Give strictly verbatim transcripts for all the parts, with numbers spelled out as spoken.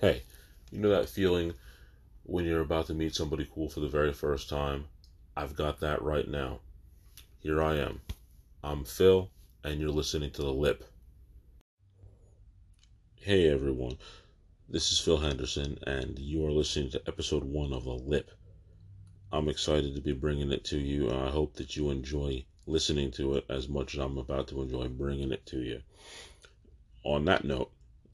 Hey, you know that feeling when you're about to meet somebody cool for the very first time? I've got that right now. Here I am. I'm Phill, and you're listening to The Lip. Hey everyone, this is Phill Henderson, and you are listening to episode one of The Lip. I'm excited to be bringing it to you, and I hope that you enjoy listening to it as much as I'm about to enjoy bringing it to you. On that note,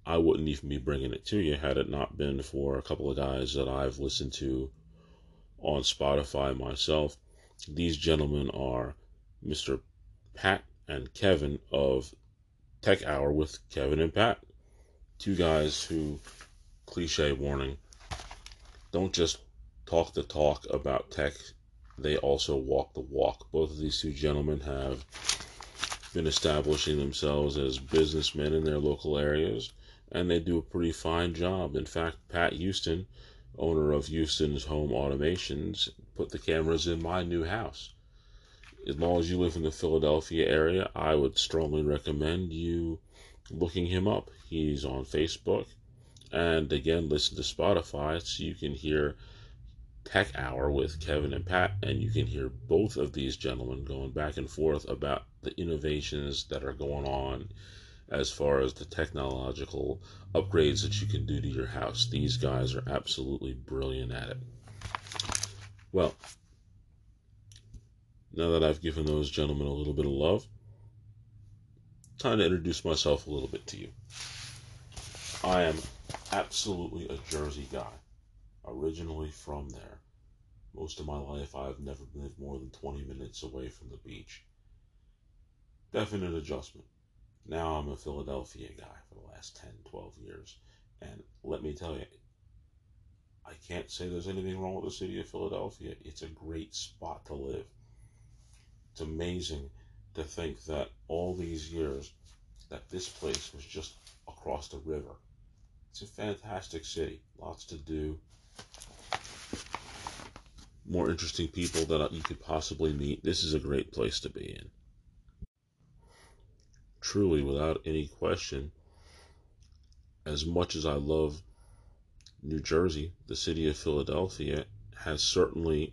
I wouldn't even be bringing it to you had it not been for a couple of guys that I've listened to on Spotify myself. These gentlemen are Mister Pat and Kevin of Tech Hour with Kevin and Pat. Two guys who, cliche warning, don't just talk the talk about tech, they also walk the walk. Both of these two gentlemen have been establishing themselves as businessmen in their local areas, and they do a pretty fine job. In fact, Pat Houston, owner of Houston's Home Automations, put the cameras in my new house. As long as you live in the Philadelphia area, I would strongly recommend you looking him up. He's on Facebook, and again, listen to Spotify so you can hear Tech Hour with Kevin and Pat, and you can hear both of these gentlemen going back and forth about the innovations that are going on as far as the technological upgrades that you can do to your house. These guys are absolutely brilliant at it. Well, now that I've given those gentlemen a little bit of love, time to introduce myself a little bit to you. I am absolutely a Jersey guy, originally from there. Most of my life, I've never lived more than twenty minutes away from the beach. Definite adjustment. Now I'm a Philadelphia guy for the last ten, twelve years. And let me tell you, I can't say there's anything wrong with the city of Philadelphia. It's a great spot to live. It's amazing to think that all these years that this place was just across the river. It's a fantastic city. Lots to do. More interesting people that you could possibly meet. This is a great place to be in. Truly, without any question, as much as I love New Jersey, the city of Philadelphia has certainly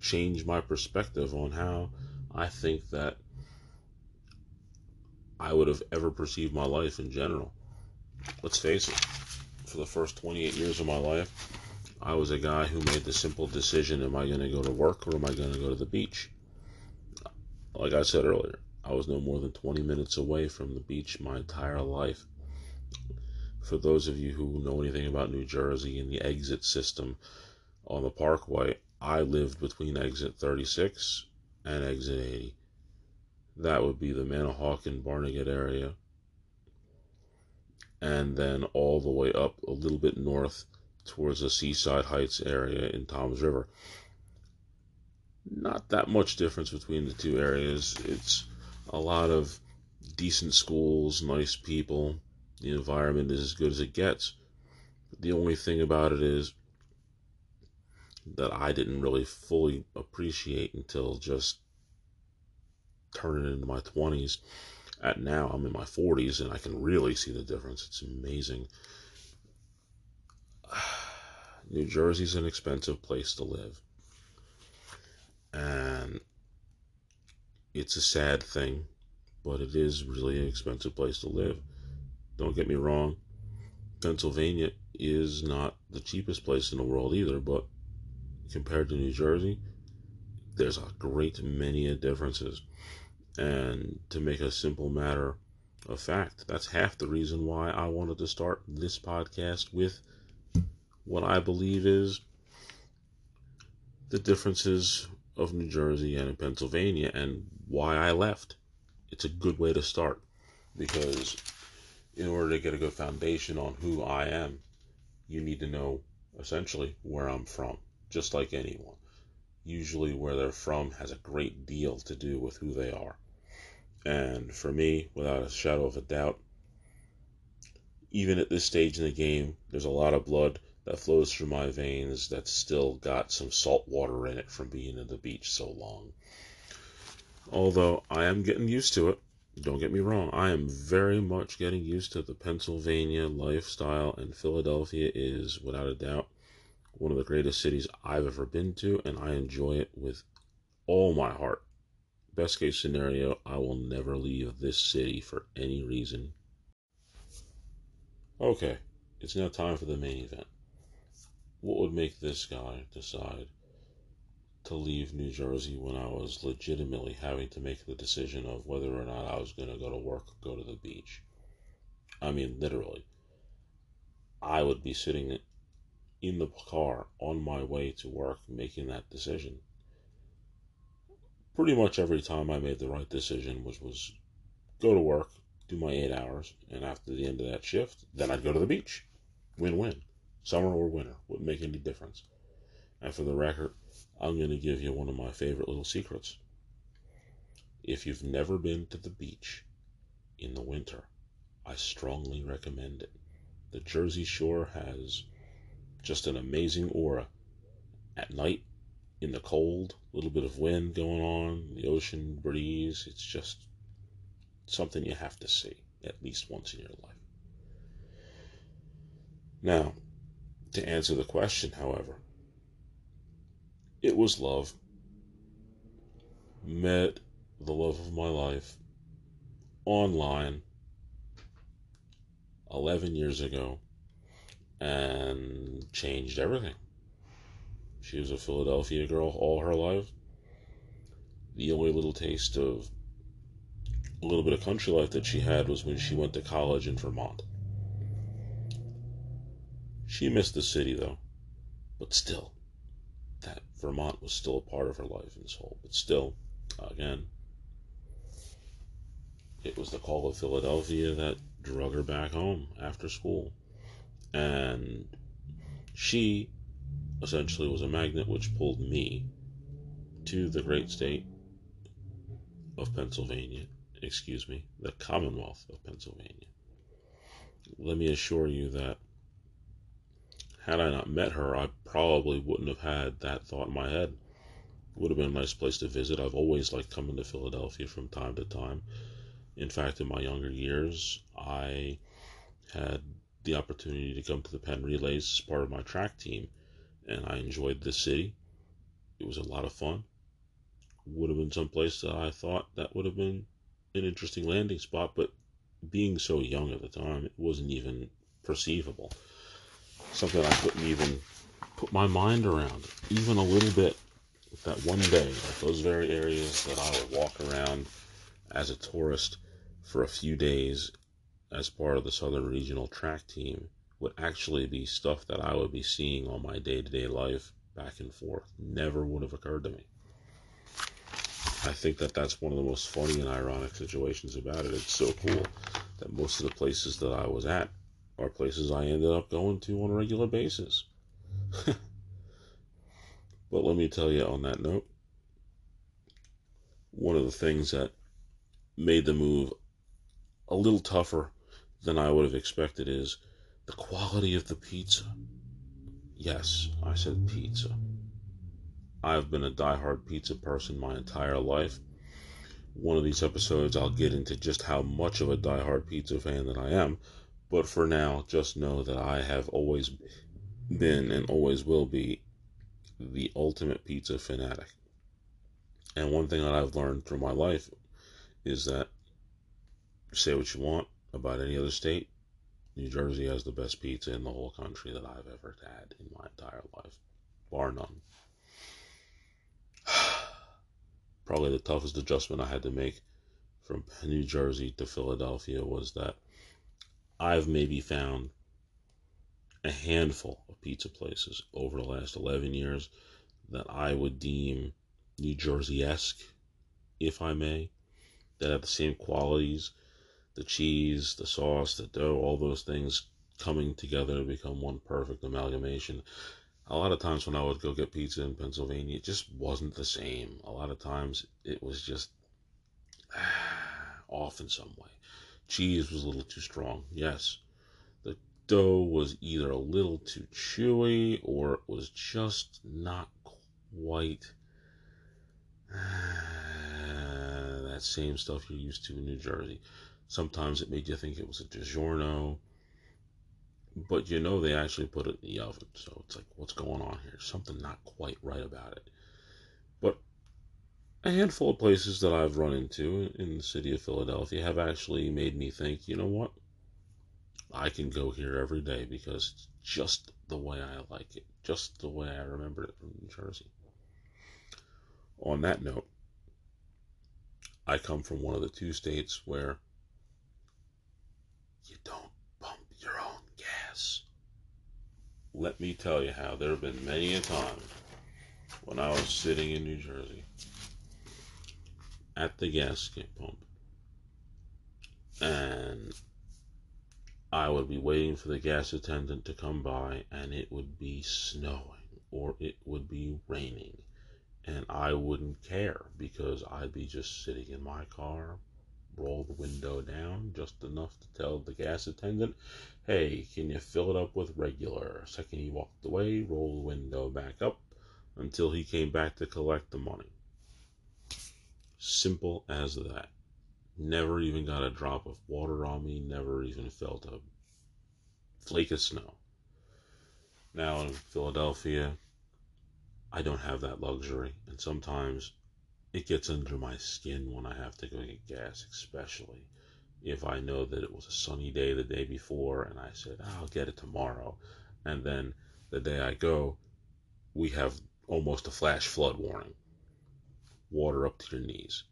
changed my perspective on how I think that I would have ever perceived my life in general. Let's face it, for the first twenty-eight years of my life, I was a guy who made the simple decision, am I going to go to work or am I going to go to the beach? Like I said earlier, I was no more than twenty minutes away from the beach my entire life. For those of you who know anything about New Jersey and the exit system on the Parkway, I lived between exit thirty-six and exit eighty. That would be the Manahawkin and Barnegat area, and then all the way up a little bit north towards the Seaside Heights area in Toms River. Not that much difference between the two areas. It's a lot of decent schools, nice people. The environment is as good as it gets. But the only thing about it is that I didn't really fully appreciate until just turning into my twenties. At now, I'm in my forties, and I can really see the difference. It's amazing. New Jersey's an expensive place to live. And it's a sad thing, but it is really an expensive place to live. Don't get me wrong. Pennsylvania is not the cheapest place in the world either, but compared to New Jersey, there's a great many differences. And to make a simple matter of fact, that's half the reason why I wanted to start this podcast with what I believe is the differences of New Jersey and in Pennsylvania and why I left. It's a good way to start, because in order to get a good foundation on who I am, you need to know essentially where I'm from. Just like anyone. Usually where they're from has a great deal to do with who they are. And for me, without a shadow of a doubt, even at this stage in the game, there's a lot of blood that flows through my veins that's still got some salt water in it from being at the beach so long. Although I am getting used to it. Don't get me wrong, I am very much getting used to the Pennsylvania lifestyle, and Philadelphia is, without a doubt, one of the greatest cities I've ever been to, and I enjoy it with all my heart. Best case scenario, I will never leave this city for any reason. Okay, it's now time for the main event. What would make this guy decide to leave New Jersey when I was legitimately having to make the decision of whether or not I was going to go to work or go to the beach? I mean, literally. I would be sitting in the car on my way to work making that decision. Pretty much every time I made the right decision, which was go to work, do my eight hours, and after the end of that shift, then I'd go to the beach. Win-win. Summer or winter. Wouldn't make any difference. And for the record, I'm going to give you one of my favorite little secrets. If you've never been to the beach in the winter, I strongly recommend it. The Jersey Shore has just an amazing aura. At night, in the cold, a little bit of wind going on, the ocean breeze, it's just something you have to see at least once in your life. Now, to answer the question, however, it was love. Met the love of my life online eleven years ago and changed everything. She was a Philadelphia girl all her life. The only little taste of a little bit of country life that she had was when she went to college in Vermont. She missed the city, though, but still, that Vermont was still a part of her life and soul. But still, again, it was the call of Philadelphia that drug her back home after school. And she essentially was a magnet which pulled me to the great state of Pennsylvania, excuse me, the Commonwealth of Pennsylvania. Let me assure you that had I not met her, I probably wouldn't have had that thought in my head. It would have been a nice place to visit. I've always liked coming to Philadelphia from time to time. In fact, in my younger years, I had the opportunity to come to the Penn Relays as part of my track team, and I enjoyed the city. It was a lot of fun. Would have been some place that I thought that would have been an interesting landing spot, but being so young at the time, it wasn't even perceivable. Something I couldn't even put my mind around, even a little bit, that one day, like those very areas that I would walk around as a tourist for a few days as part of the Southern Regional Track Team would actually be stuff that I would be seeing on my day-to-day life back and forth. Never would have occurred to me. I think that that's one of the most funny and ironic situations about it. It's so cool that most of the places that I was at are places I ended up going to on a regular basis. But let me tell you, on that note, one of the things that made the move a little tougher than I would have expected is the quality of the pizza. Yes, I said pizza. I've been a diehard pizza person my entire life. One of these episodes, I'll get into just how much of a diehard pizza fan that I am. But for now, just know that I have always been and always will be the ultimate pizza fanatic. And one thing that I've learned through my life is that, say what you want about any other state, New Jersey has the best pizza in the whole country that I've ever had in my entire life, bar none. Probably the toughest adjustment I had to make from New Jersey to Philadelphia was that I've maybe found a handful of pizza places over the last eleven years that I would deem New Jersey-esque, if I may, that have the same qualities, the cheese, the sauce, the dough, all those things coming together to become one perfect amalgamation. A lot of times when I would go get pizza in Pennsylvania, it just wasn't the same. A lot of times it was just ah, off in some way. Cheese was a little too strong, yes. The dough was either a little too chewy or it was just not quite uh, that same stuff you're used to in New Jersey. Sometimes it made you think it was a DiGiorno, but you know they actually put it in the oven. So it's like, what's going on here? Something not quite right about it. But a handful of places that I've run into in the city of Philadelphia have actually made me think, you know what? I can go here every day because it's just the way I like it. Just the way I remember it from New Jersey. On that note, I come from one of the two states where you don't pump your own gas. Let me tell you how there have been many a time when I was sitting in New Jersey at the gas pump, and I would be waiting for the gas attendant to come by, and it would be snowing or it would be raining, and I wouldn't care because I'd be just sitting in my car, roll the window down just enough to tell the gas attendant, hey, can you fill it up with regular? The second he walked away, roll the window back up until he came back to collect the money. Simple as that. Never even got a drop of water on me, never even felt a flake of snow. Now in Philadelphia, I don't have that luxury, and sometimes it gets under my skin when I have to go get gas, especially if I know that it was a sunny day the day before and I said, oh, I'll get it tomorrow. And then the day I go, we have almost a flash flood warning. Water up to your knees.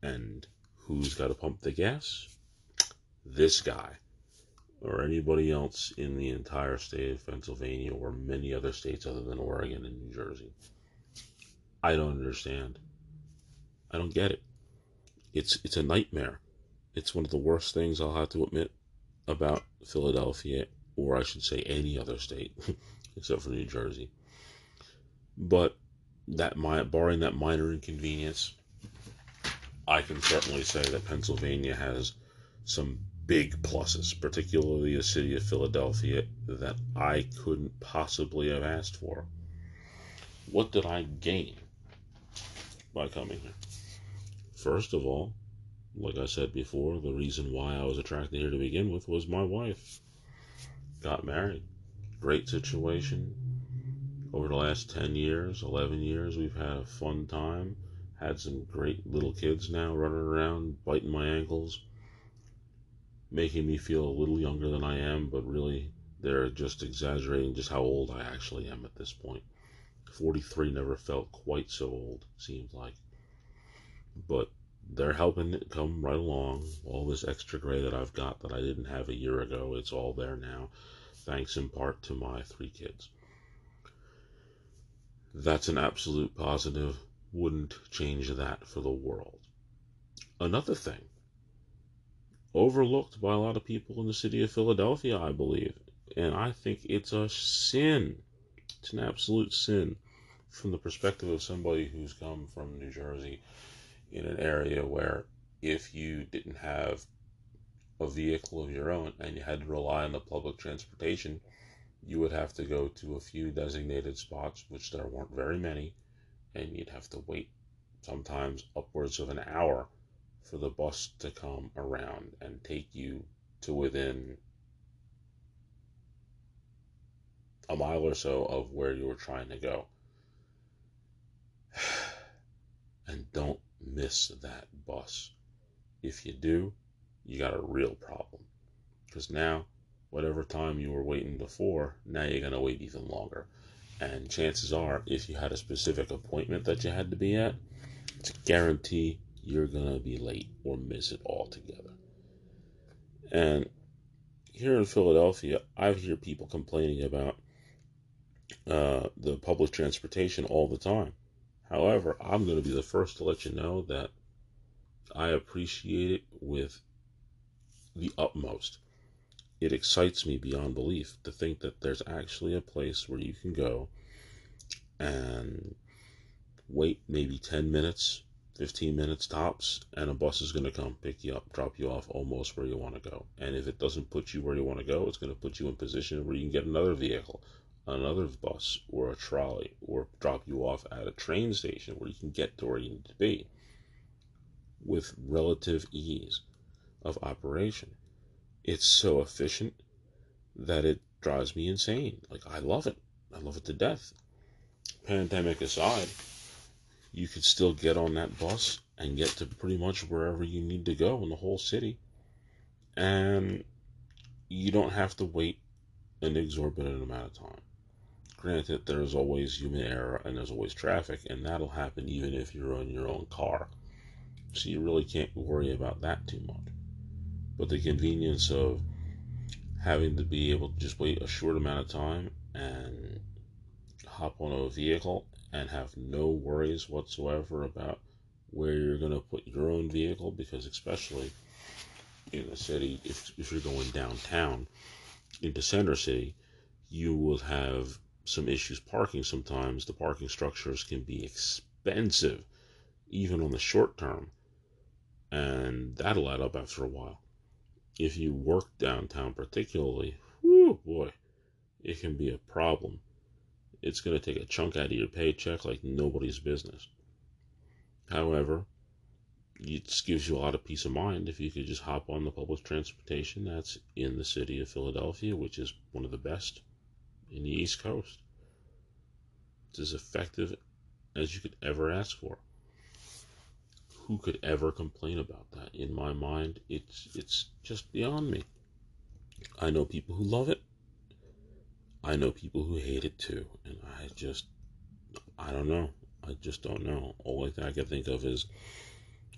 And who's got to pump the gas? This guy or anybody else in the entire state of Pennsylvania or many other states other than Oregon and New Jersey. I don't understand. I don't get it. It's it's a nightmare. It's one of the worst things I'll have to admit about Philadelphia, or I should say any other state, except for New Jersey. But that my, barring that minor inconvenience, I can certainly say that Pennsylvania has some big pluses, particularly the city of Philadelphia, that I couldn't possibly have asked for. What did I gain by coming here? First of all, like I said before, the reason why I was attracted here to begin with was my wife. Got married. Great situation. Over the last ten years, eleven years, we've had a fun time. Had some great little kids now running around, biting my ankles, making me feel a little younger than I am, but really they're just exaggerating just how old I actually am at this point. forty-three never felt quite so old, seems like. But they're helping it come right along. All this extra gray that I've got that I didn't have a year ago, it's all there now, thanks in part to my three kids. That's an absolute positive. Wouldn't change that for the world. Another thing, overlooked by a lot of people in the city of Philadelphia, I believe, and I think it's a sin. It's an absolute sin from the perspective of somebody who's come from New Jersey in an area where if you didn't have a vehicle of your own and you had to rely on the public transportation, you would have to go to a few designated spots, which there weren't very many, and you'd have to wait sometimes upwards of an hour for the bus to come around and take you to within a mile or so of where you were trying to go. And don't miss that bus. If you do, you got a real problem. Because now, whatever time you were waiting before, now you're going to wait even longer. And chances are, if you had a specific appointment that you had to be at, it's a guarantee you're going to be late or miss it altogether. And here in Philadelphia, I hear people complaining about uh, the public transportation all the time. However, I'm going to be the first to let you know that I appreciate it with the utmost. It excites me beyond belief to think that there's actually a place where you can go and wait maybe ten minutes, fifteen minutes tops, and a bus is going to come pick you up, drop you off almost where you want to go. And if it doesn't put you where you want to go, it's going to put you in position where you can get another vehicle, another bus, or a trolley, or drop you off at a train station where you can get to where you need to be. with relative ease of operation. It's so efficient that it drives me insane. Like, I love it. I love it to death. Pandemic aside, you could still get on that bus and get to pretty much wherever you need to go in the whole city. And you don't have to wait an exorbitant amount of time. Granted, there's always human error and there's always traffic, and that'll happen even if you're on your own car. So you really can't worry about that too much. But the convenience of having to be able to just wait a short amount of time and hop on a vehicle and have no worries whatsoever about where you're going to put your own vehicle, because especially in the city, if, if you're going downtown into Center City, you will have some issues parking sometimes. The parking structures can be expensive, even on the short term, and that'll add up after a while. If you work downtown particularly, whoo boy, it can be a problem. It's going to take a chunk out of your paycheck like nobody's business. However, it just gives you a lot of peace of mind if you could just hop on the public transportation that's in the city of Philadelphia, which is one of the best in the East Coast. It's as effective as you could ever ask for. Who could ever complain about that? In my mind, it's it's just beyond me. I know people who love it. I know people who hate it too. And I just, I don't know. I just don't know. Only thing I can think of is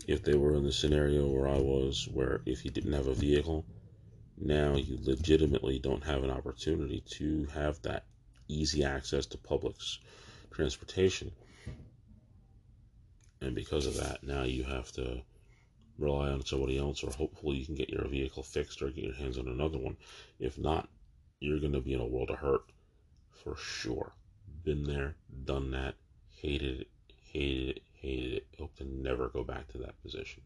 if they were in the scenario where I was, where if you didn't have a vehicle, now you legitimately don't have an opportunity to have that easy access to public transportation. And because of that, now you have to rely on somebody else, or hopefully you can get your vehicle fixed or get your hands on another one. If not, you're going to be in a world of hurt for sure. Been there, done that, hated it, hated it, hated it. Hope to never go back to that position.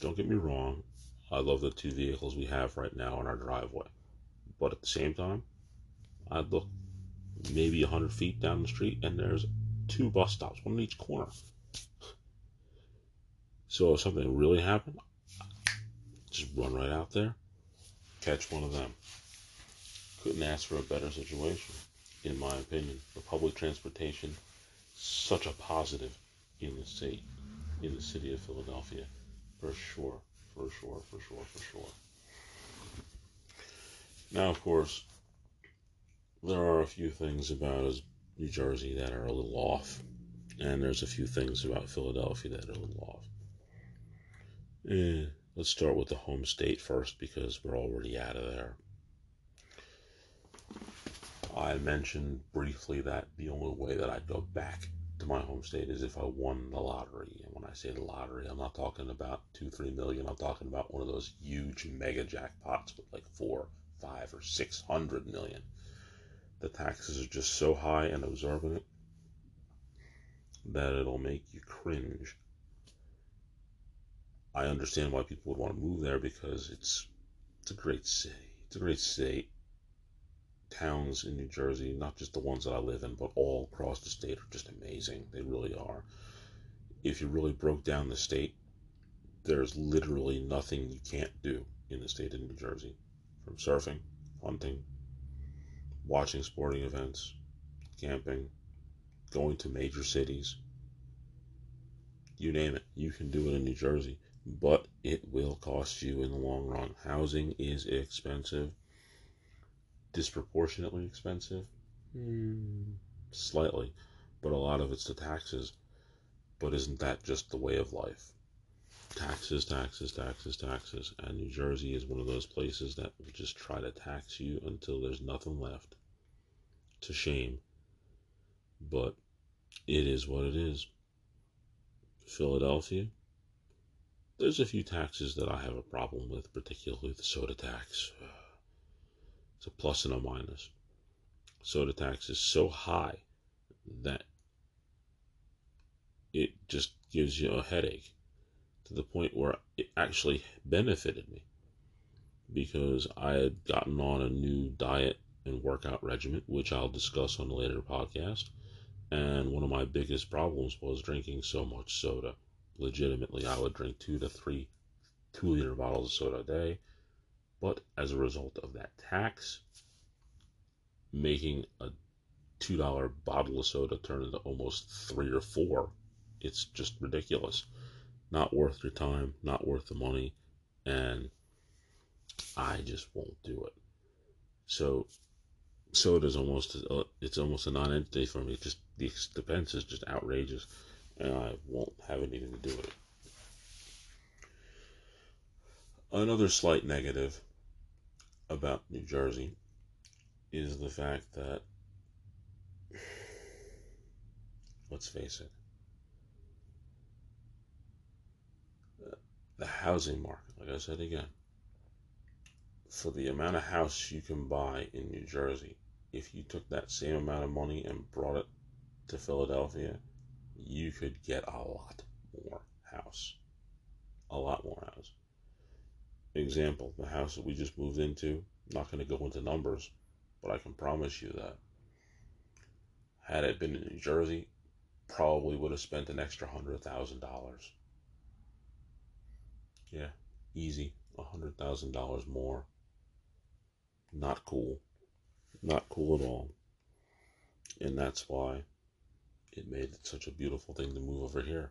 Don't get me wrong. I love the two vehicles we have right now in our driveway. But at the same time, I'd look maybe one hundred feet down the street and there's two bus stops, one in each corner. So if something really happened, just run right out there, catch one of them. Couldn't ask for a better situation, in my opinion. The public transportation, such a positive in the state, in the city of Philadelphia, for sure, for sure, for sure, for sure. Now, of course, there are a few things about New Jersey that are a little off, and there's a few things about Philadelphia that are a little off. Eh, let's start with the home state first, because we're already out of there. I mentioned briefly that the only way that I'd go back to my home state is if I won the lottery. And when I say the lottery, I'm not talking about two, three million. I'm talking about one of those huge mega jackpots with like four, five, or six hundred million. The taxes are just so high and exorbitant that it'll make you cringe. I understand why people would want to move there, because it's it's a great city. It's a great state. Towns in New Jersey, not just the ones that I live in, but all across the state, are just amazing. They really are. If you really broke down the state, there's literally nothing you can't do in the state of New Jersey. From surfing, hunting, watching sporting events, camping, going to major cities, you name it, you can do it in New Jersey, but it will cost you in the long run. Housing is expensive, disproportionately expensive, mm. slightly, but a lot of it's the taxes. But isn't that just the way of life? Taxes, taxes, taxes, taxes, and New Jersey is one of those places that will just try to tax you until there's nothing left. It's a shame, but it is what it is. Philadelphia, there's a few taxes that I have a problem with, particularly the soda tax. It's a plus and a minus. Soda tax is so high that it just gives you a headache, to the point where it actually benefited me, because I had gotten on a new diet and workout regimen, which I'll discuss on a later podcast. And one of my biggest problems was drinking so much soda. legitimately I would drink two to three two liter bottles of soda a day. But as a result of that tax, making a two dollar bottle of soda turn into almost three or four, it's just ridiculous. Not worth your time, not worth the money, and I just won't do it. So soda's almost, it's almost a non-entity for me. It just, the expense is just outrageous, and I won't have anything to do with it. Another slight negative about New Jersey is the fact that, let's face it, the housing market, like I said again, for the amount of house you can buy in New Jersey, if you took that same amount of money and brought it to Philadelphia, you could get a lot more house. A lot more house. Example, the house that we just moved into, I'm not going to go into numbers, but I can promise you that had it been in New Jersey, probably would have spent an extra one hundred thousand dollars. Yeah, easy. one hundred thousand dollars more. Not cool. Not cool at all. And that's why it made it such a beautiful thing to move over here.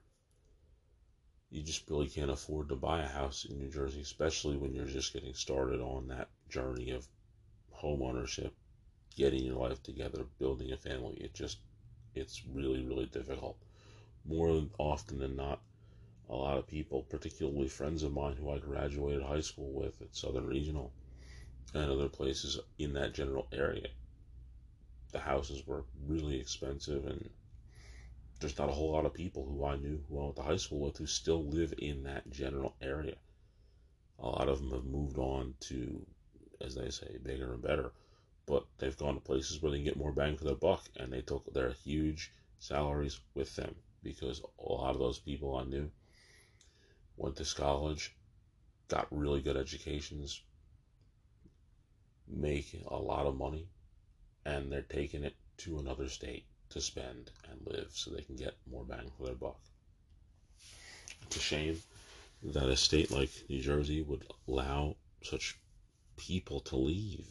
You just really can't afford to buy a house in New Jersey, especially when you're just getting started on that journey of home ownership, getting your life together, building a family. It just, it's really, really difficult. More often than not, a lot of people, particularly friends of mine who I graduated high school with at Southern Regional and other places in that general area, the houses were really expensive, and there's not a whole lot of people who I knew who I went to high school with who still live in that general area. A lot of them have moved on to, as they say, bigger and better, but they've gone to places where they can get more bang for their buck, and they took their huge salaries with them, because a lot of those people I knew went to college, got really good educations, make a lot of money, and they're taking it to another state to spend and live so they can get more bang for their buck. It's a shame that a state like New Jersey would allow such people to leave.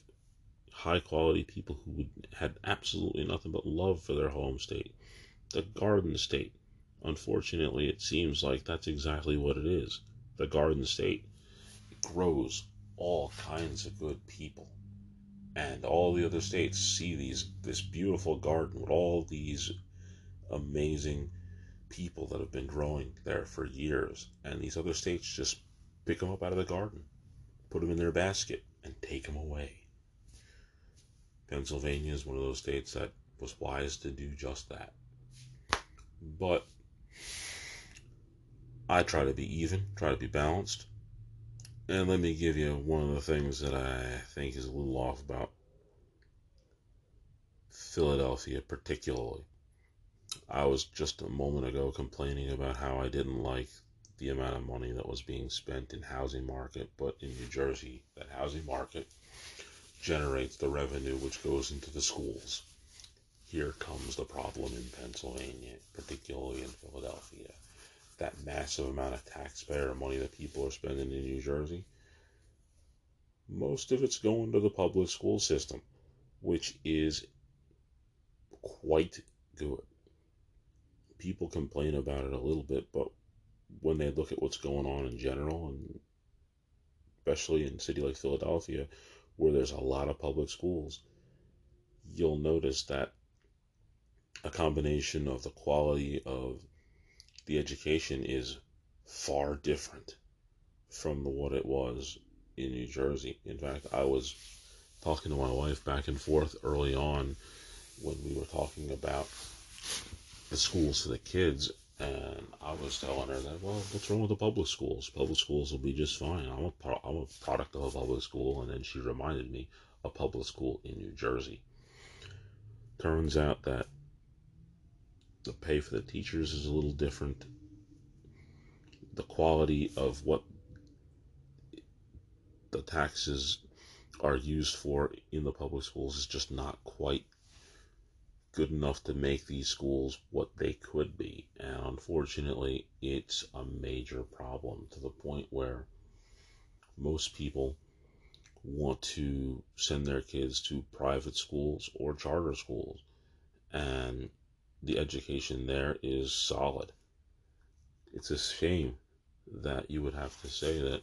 High quality people who would, had absolutely nothing but love for their home state. The Garden State. Unfortunately, it seems like that's exactly what it is. The Garden State. It grows all kinds of good people. And all the other states see these this beautiful garden with all these amazing people that have been growing there for years. And these other states just pick them up out of the garden, put them in their basket, and take them away. Pennsylvania is one of those states that was wise to do just that. But I try to be even, try to be balanced. And let me give you one of the things that I think is a little off about Philadelphia particularly. I was just a moment ago complaining about how I didn't like the amount of money that was being spent in housing market, but in New Jersey, that housing market generates the revenue which goes into the schools. Here comes the problem in Pennsylvania, particularly in Philadelphia. That massive amount of taxpayer money that people are spending in New Jersey, most of it's going to the public school system, which is quite good. People complain about it a little bit, but when they look at what's going on in general, and especially in a city like Philadelphia, where there's a lot of public schools, you'll notice that a combination of the quality of the education is far different from what it was in New Jersey. In fact, I was talking to my wife back and forth early on when we were talking about the schools for the kids, and I was telling her that, well, what's wrong with the public schools? Public schools will be just fine. I'm a, pro- I'm a product of a public school, and then she reminded me a public school in New Jersey. Turns out that the pay for the teachers is a little different. The quality of what the taxes are used for in the public schools is just not quite good enough to make these schools what they could be. And unfortunately, it's a major problem to the point where most people want to send their kids to private schools or charter schools, and the education there is solid. It's a shame that you would have to say that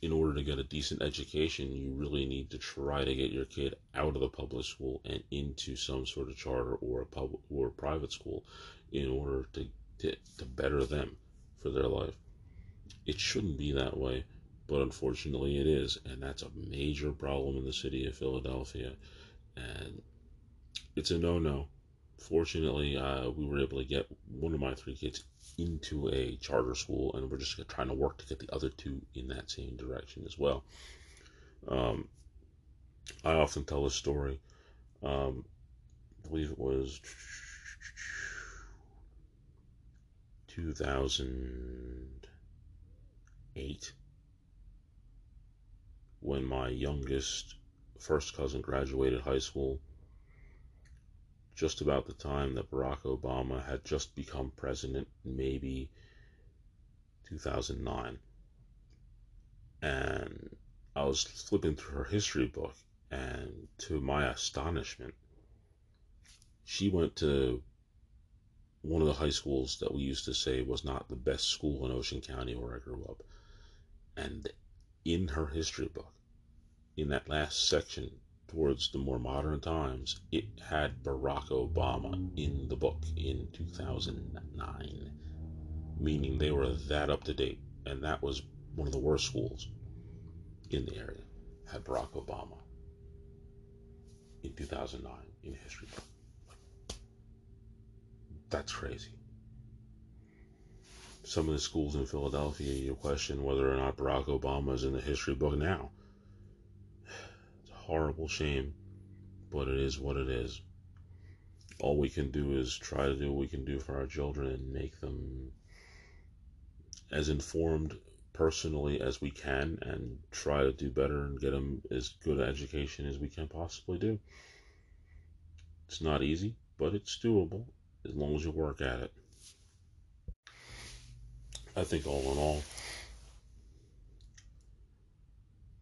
in order to get a decent education, you really need to try to get your kid out of the public school and into some sort of charter or a public or a private school in order to, to, to better them for their life. It shouldn't be that way, but unfortunately it is, and that's a major problem in the city of Philadelphia, and it's a no-no. Fortunately, uh, we were able to get one of my three kids into a charter school, and we're just trying to work to get the other two in that same direction as well. Um, I often tell a story. Um, I believe it was two thousand eight. When my youngest first cousin graduated high school, just about the time that Barack Obama had just become president, maybe two thousand nine. And I was flipping through her history book, and to my astonishment, she went to one of the high schools that we used to say was not the best school in Ocean County where I grew up. And in her history book, in that last section towards the more modern times, it had Barack Obama in the book in two thousand nine, meaning they were that up to date, and that was one of the worst schools in the area, had Barack Obama in two thousand nine in history book. That's crazy. Some of the schools in Philadelphia, you question whether or not Barack Obama is in the history book now. It's a horrible shame, but it is what it is. All we can do is try to do what we can do for our children and make them as informed personally as we can, and try to do better and get them as good an education as we can possibly do. It's not easy, but it's doable as long as you work at it. I think all in all,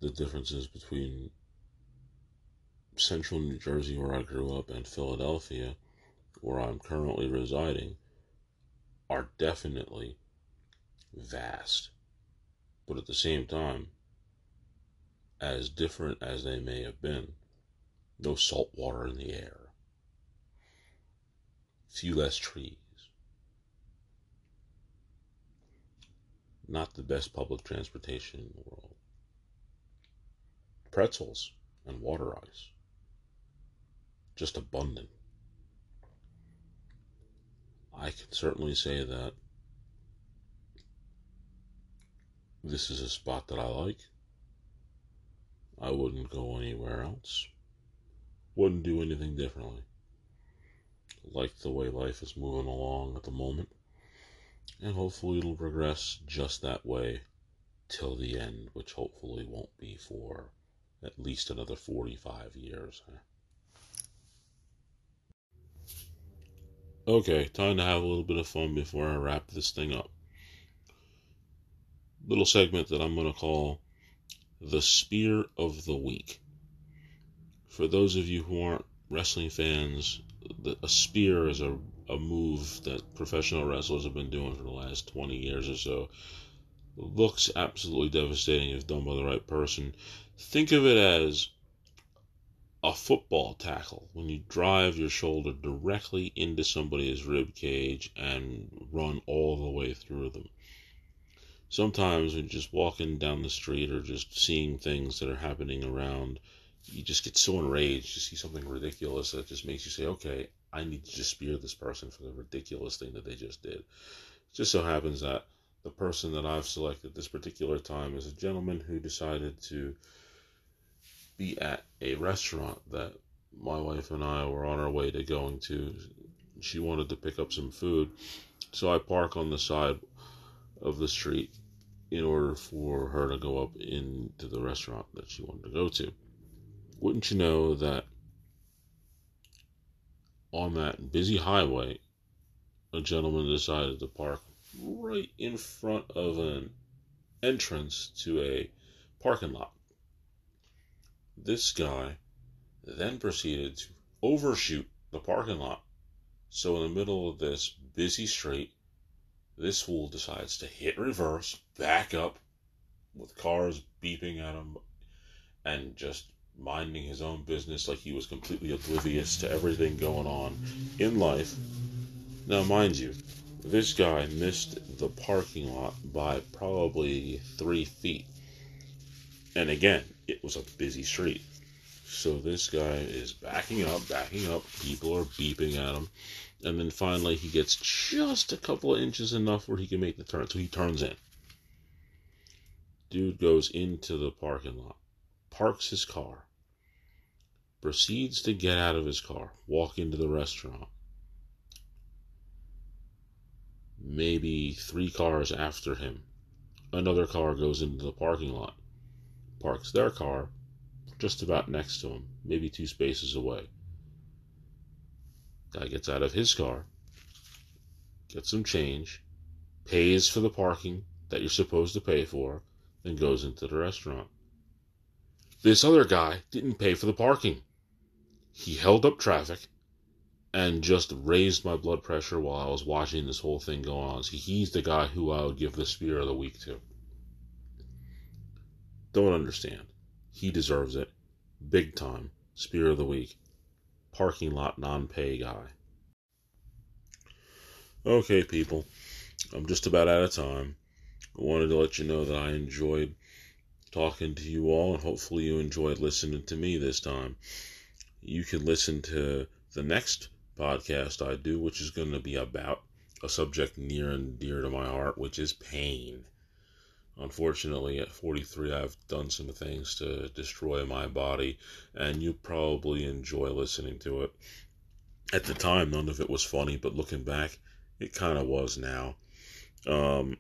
the differences between central New Jersey, where I grew up, and Philadelphia, where I'm currently residing, are definitely vast. But at the same time, as different as they may have been, no salt water in the air, few less trees, not the best public transportation in the world, pretzels and water ice, just abundant. I can certainly say that this is a spot that I like. I wouldn't go anywhere else, wouldn't do anything differently. Like the way life is moving along at the moment. And hopefully it'll progress just that way till the end, which hopefully won't be for at least another forty-five years. Okay, time to have a little bit of fun before I wrap this thing up. Little segment that I'm going to call the Spear of the Week. For those of you who aren't wrestling fans, the, a spear is a a move that professional wrestlers have been doing for the last twenty years or so. Looks absolutely devastating if done by the right person. Think of it as a football tackle, when you drive your shoulder directly into somebody's rib cage and run all the way through them. Sometimes when just walking down the street or just seeing things that are happening around, you just get so enraged. You see something ridiculous that just makes you say, okay, I need to just spear this person for the ridiculous thing that they just did. It just so happens that the person that I've selected this particular time is a gentleman who decided to be at a restaurant that my wife and I were on our way to going to. She wanted to pick up some food, so I park on the side of the street in order for her to go up into the restaurant that she wanted to go to. Wouldn't you know that on that busy highway, a gentleman decided to park right in front of an entrance to a parking lot. This guy then proceeded to overshoot the parking lot. So in the middle of this busy street, this fool decides to hit reverse, back up, with cars beeping at him, and just minding his own business like he was completely oblivious to everything going on in life. Now, mind you, this guy missed the parking lot by probably three feet. And again, it was a busy street. So this guy is backing up, backing up. People are beeping at him. And then finally he gets just a couple of inches enough where he can make the turn. So he turns in. Dude goes into the parking lot, parks his car, proceeds to get out of his car, walk into the restaurant. Maybe three cars after him, another car goes into the parking lot, parks their car just about next to him, maybe two spaces away. Guy gets out of his car, gets some change, pays for the parking that you're supposed to pay for, then goes into the restaurant. This other guy didn't pay for the parking. He held up traffic and just raised my blood pressure while I was watching this whole thing go on. So he's the guy who I would give the Spear of the Week to. Don't understand. He deserves it. Big time. Spear of the Week. Parking lot non-pay guy. Okay, people. I'm just about out of time. I wanted to let you know that I enjoyed talking to you all, and hopefully you enjoyed listening to me this time. You can listen to the next podcast I do, which is going to be about a subject near and dear to my heart, which is pain. Unfortunately, at forty-three, I've done some things to destroy my body, and you'll probably enjoy listening to it. At the time, none of it was funny, but looking back, it kind of was now. Um,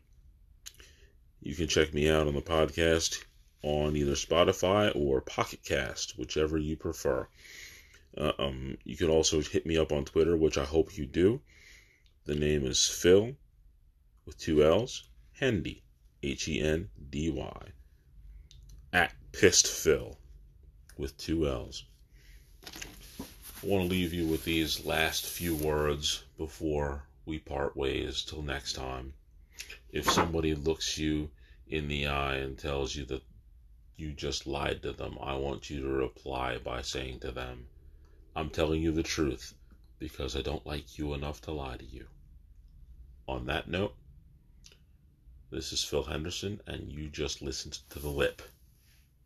you can check me out on the podcast on either Spotify or Pocket Cast, whichever you prefer. Uh, um, you can also hit me up on Twitter, which I hope you do. The name is Phill, with two L's, Hendy, H E N D Y, at Pissed Phill, with two L's. I want to leave you with these last few words before we part ways till next time. If somebody looks you in the eye and tells you that you just lied to them, I want you to reply by saying to them, I'm telling you the truth because I don't like you enough to lie to you. On that note, this is Phill Henderson, and you just listened to The Lip.